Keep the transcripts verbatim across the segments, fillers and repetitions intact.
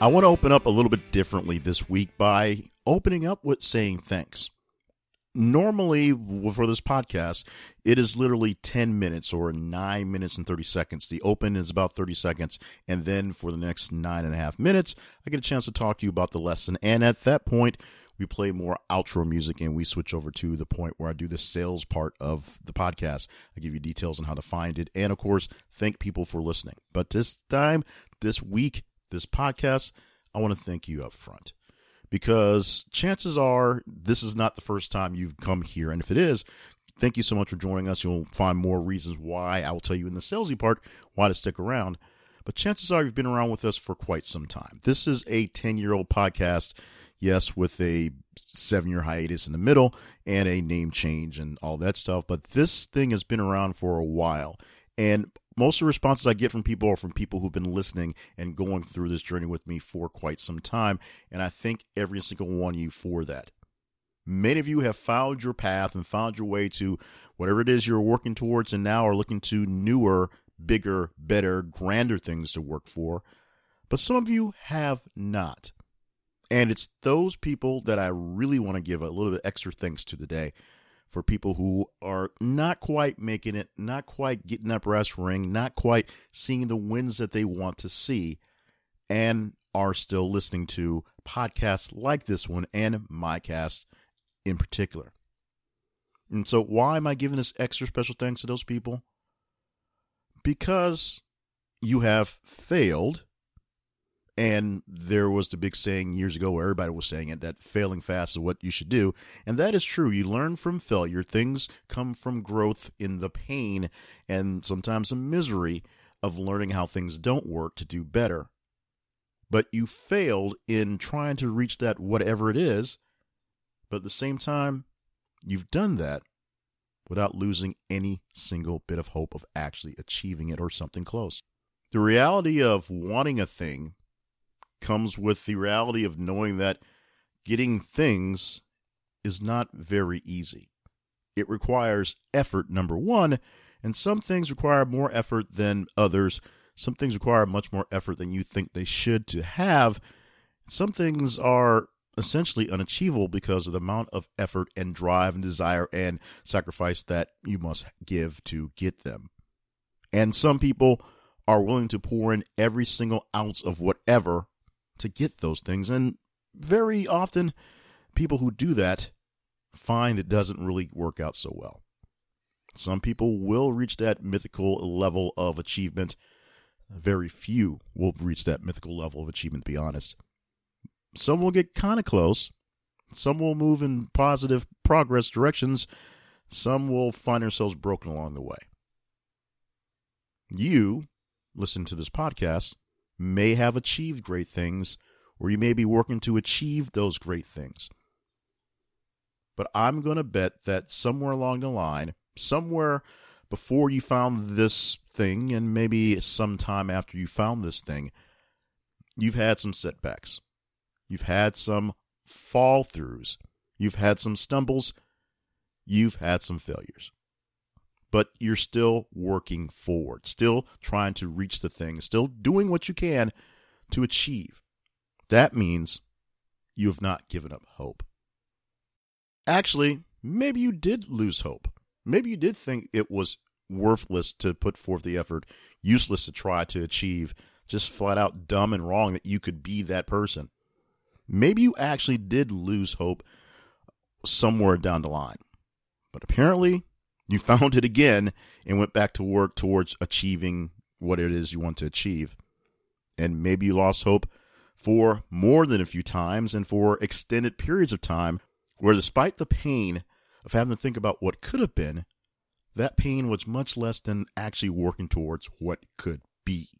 I want to open up a little bit differently this week by opening up with saying thanks. Normally, for this podcast, it is literally ten minutes or nine minutes and thirty seconds. The open is about thirty seconds, and then for the next nine and a half minutes, I get a chance to talk to you about the lesson, and at that point, we play more outro music, and we switch over to the point where I do the sales part of the podcast. I give you details on how to find it, and of course, thank people for listening. But this time, this week, this podcast, I want to thank you up front. Because chances are this is not the first time you've come here. And if it is, thank you so much for joining us. You'll find more reasons why. I will tell you in the salesy part why to stick around. But chances are you've been around with us for quite some time. This is a ten-year-old podcast, yes, with a seven-year hiatus in the middle and a name change and all that stuff. But this thing has been around for a while. And most of the responses I get from people are from people who've been listening and going through this journey with me for quite some time, and I thank every single one of you for that. Many of you have found your path and found your way to whatever it is you're working towards and now are looking to newer, bigger, better, grander things to work for, but some of you have not. And it's those people that I really want to give a little bit extra thanks to today. For people who are not quite making it, not quite getting that brass ring, not quite seeing the wins that they want to see, and are still listening to podcasts like this one and my cast in particular. And so why am I giving this extra special thanks to those people? Because you have failed, and there was the big saying years ago where everybody was saying it, that failing fast is what you should do. And that is true. You learn from failure. Things come from growth in the pain and sometimes the misery of learning how things don't work to do better. But you failed in trying to reach that whatever it is. But at the same time, you've done that without losing any single bit of hope of actually achieving it or something close. The reality of wanting a thing comes with the reality of knowing that getting things is not very easy. It requires effort, number one, and some things require more effort than others. Some things require much more effort than you think they should to have. Some things are essentially unachievable because of the amount of effort and drive and desire and sacrifice that you must give to get them. And some people are willing to pour in every single ounce of whatever to get those things. And very often people who do that find it doesn't really work out so well. Some people will reach that mythical level of achievement. Very few will reach that mythical level of achievement, to be honest. Some will get kind of close. Some will move in positive progress directions. Some will find themselves broken along the way. You, listening to this podcast, may have achieved great things, or you may be working to achieve those great things. But I'm going to bet that somewhere along the line, somewhere before you found this thing, and maybe sometime after you found this thing, you've had some setbacks. You've had some fall throughs. You've had some stumbles. You've had some failures. But you're still working forward, still trying to reach the thing, still doing what you can to achieve. That means you have not given up hope. Actually, maybe you did lose hope. Maybe you did think it was worthless to put forth the effort, useless to try to achieve, just flat out dumb and wrong that you could be that person. Maybe you actually did lose hope somewhere down the line. But apparently, you found it again and went back to work towards achieving what it is you want to achieve. And maybe you lost hope for more than a few times and for extended periods of time where, despite the pain of having to think about what could have been, that pain was much less than actually working towards what could be.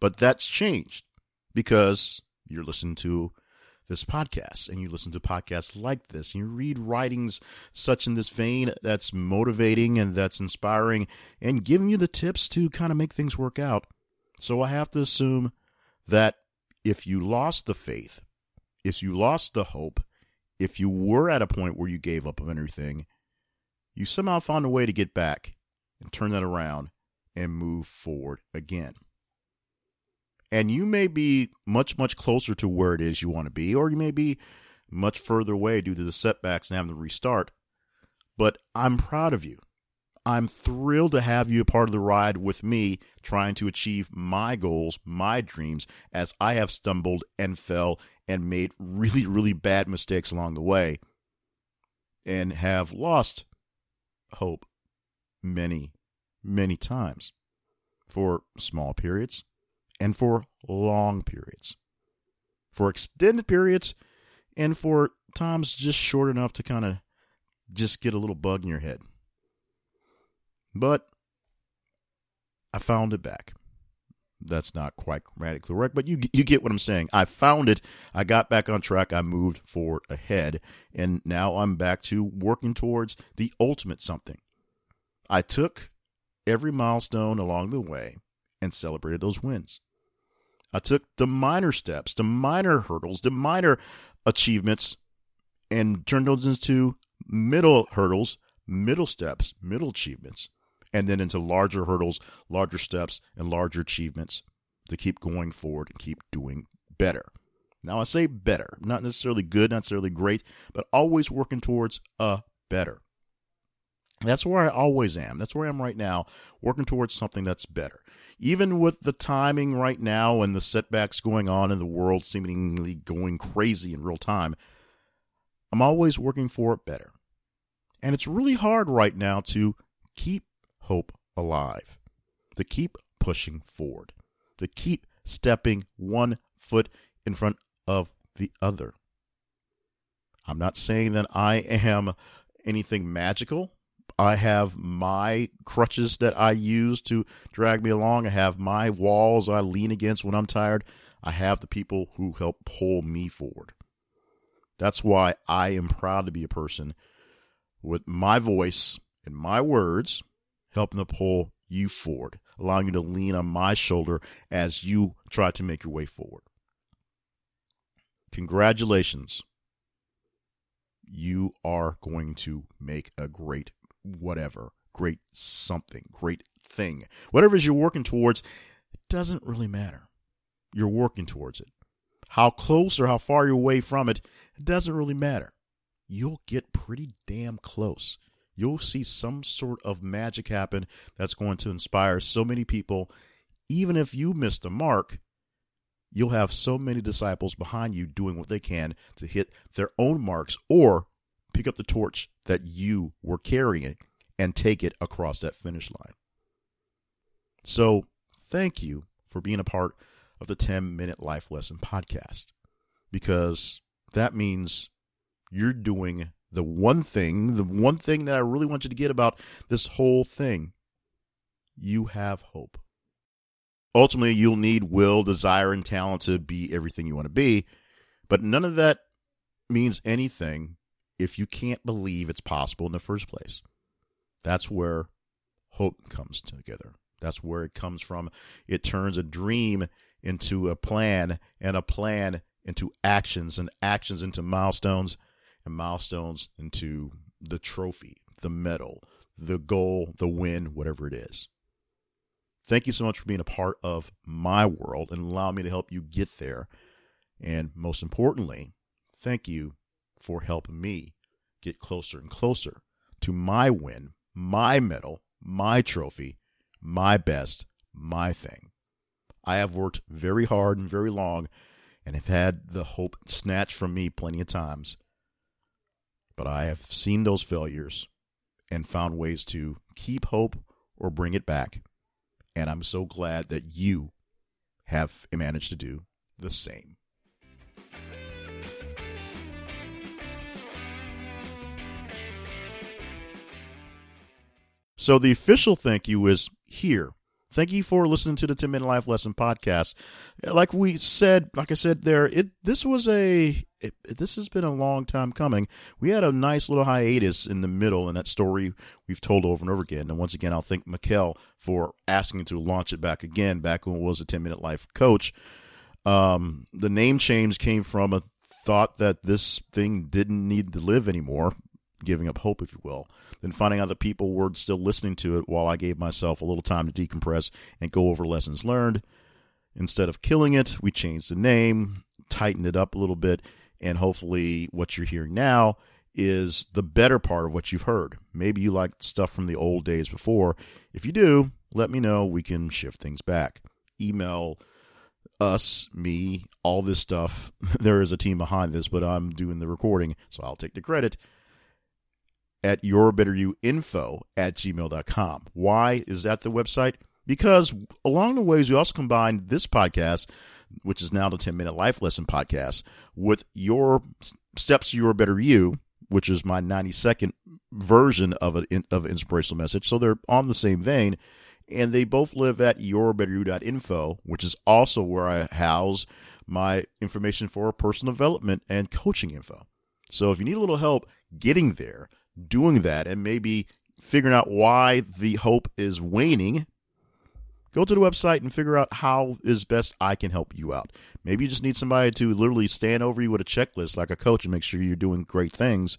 But that's changed because you're listening to this podcast, and you listen to podcasts like this, and you read writings such in this vein that's motivating and that's inspiring and giving you the tips to kind of make things work out. So I have to assume that if you lost the faith, if you lost the hope, if you were at a point where you gave up on everything, you somehow found a way to get back and turn that around and move forward again. And you may be much, much closer to where it is you want to be, or you may be much further away due to the setbacks and having to restart. But I'm proud of you. I'm thrilled to have you a part of the ride with me, trying to achieve my goals, my dreams, as I have stumbled and fell and made really, really bad mistakes along the way and have lost hope many, many times for small periods. And for long periods, for extended periods, and for times just short enough to kind of just get a little bug in your head. But I found it back. That's not quite grammatically correct, but you you get what I'm saying. I found it. I got back on track. I moved forward ahead. And now I'm back to working towards the ultimate something. I took every milestone along the way and celebrated those wins. I took the minor steps, the minor hurdles, the minor achievements, and turned those into middle hurdles, middle steps, middle achievements, and then into larger hurdles, larger steps, and larger achievements to keep going forward and keep doing better. Now, I say better, not necessarily good, not necessarily great, but always working towards a better. That's where I always am. That's where I am right now, working towards something that's better. Even with the timing right now and the setbacks going on in the world seemingly going crazy in real time, I'm always working for it better. And it's really hard right now to keep hope alive, to keep pushing forward, to keep stepping one foot in front of the other. I'm not saying that I am anything magical. I have my crutches that I use to drag me along. I have my walls I lean against when I'm tired. I have the people who help pull me forward. That's why I am proud to be a person with my voice and my words helping to pull you forward, allowing you to lean on my shoulder as you try to make your way forward. Congratulations. You are going to make a great whatever, great something, great thing. Whatever it is you're working towards, it doesn't really matter. You're working towards it. How close or how far you're away from it, it doesn't really matter. You'll get pretty damn close. You'll see some sort of magic happen that's going to inspire so many people. Even if you miss the mark, you'll have so many disciples behind you doing what they can to hit their own marks or pick up the torch that you were carrying and take it across that finish line. So thank you for being a part of the ten minute Life Lesson podcast, because that means you're doing the one thing, the one thing that I really want you to get about this whole thing. You have hope. Ultimately, you'll need will, desire, and talent to be everything you want to be, but none of that means anything if you can't believe it's possible in the first place. That's where hope comes together. That's where it comes from. It turns a dream into a plan, and a plan into actions, and actions into milestones, and milestones into the trophy, the medal, the goal, the win, whatever it is. Thank you so much for being a part of my world and allow me to help you get there. And most importantly, thank you for helping me get closer and closer to my win, my medal, my trophy, my best, my thing. I have worked very hard and very long and have had the hope snatched from me plenty of times. But I have seen those failures and found ways to keep hope or bring it back. And I'm so glad that you have managed to do the same. So the official thank you is here Thank you for listening to the ten minute Life Lesson podcast. Like we said, like I said there, it this was a it, this has been a long time coming. We had a nice little hiatus in the middle in that story we've told over and over again. And once again, I'll thank Mikel for asking to launch it back again, back when it was a ten minute Life coach. Um, the name change came from a thought that this thing didn't need to live anymore, giving up hope, if you will, then finding out that people were still listening to it while I gave myself a little time to decompress and go over lessons learned. Instead of killing it, we changed the name, tightened it up a little bit, and hopefully what you're hearing now is the better part of what you've heard. Maybe you liked stuff from the old days before. If you do, let me know. We can shift things back. Email us, me, all this stuff. There is a team behind this, but I'm doing the recording, so I'll take the credit. At your better you info at gmail dot com. Why is that the website? Because along the ways, we also combined this podcast, which is now the ten minute Life Lesson podcast, with Your Steps to Your Better You, which is my ninety second version of an of an inspirational message. So they're on the same vein, and they both live at your better you dot info, which is also where I house my information for personal development and coaching info. So if you need a little help getting there, doing that, and maybe figuring out why the hope is waning, go to the website and figure out how is best I can help you out. Maybe you just need somebody to literally stand over you with a checklist like a coach and make sure you're doing great things.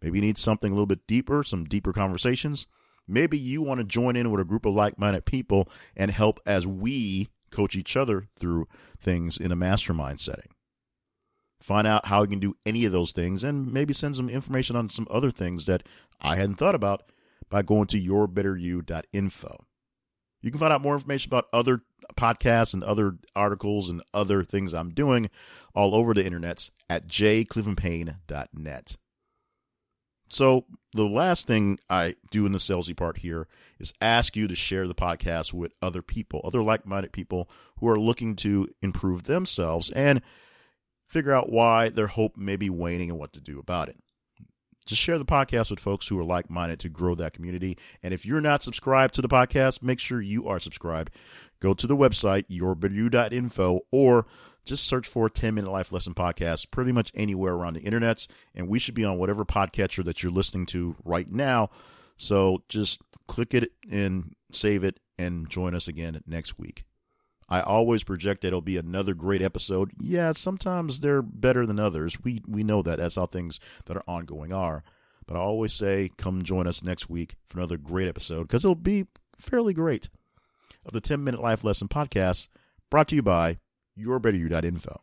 Maybe you need something a little bit deeper, some deeper conversations. Maybe you want to join in with a group of like-minded people and help as we coach each other through things in a mastermind setting. Find out how you can do any of those things and maybe send some information on some other things that I hadn't thought about by going to your better you dot info. You can find out more information about other podcasts and other articles and other things I'm doing all over the internets at jay cleveland payne dot net. So the last thing I do in the salesy part here is ask you to share the podcast with other people, other like-minded people who are looking to improve themselves and figure out why their hope may be waning and what to do about it. Just share the podcast with folks who are like-minded to grow that community. And if you're not subscribed to the podcast, make sure you are subscribed. Go to the website, your better you dot info, or just search for ten minute Life Lesson Podcast pretty much anywhere around the internets. And we should be on whatever podcatcher that you're listening to right now. So just click it and save it and join us again next week. I always project that it'll be another great episode. Yeah, sometimes they're better than others. We we know that. That's how things that are ongoing are. But I always say, come join us next week for another great episode, because it'll be fairly great. Of the ten minute Life Lesson Podcast, brought to you by your better you dot info.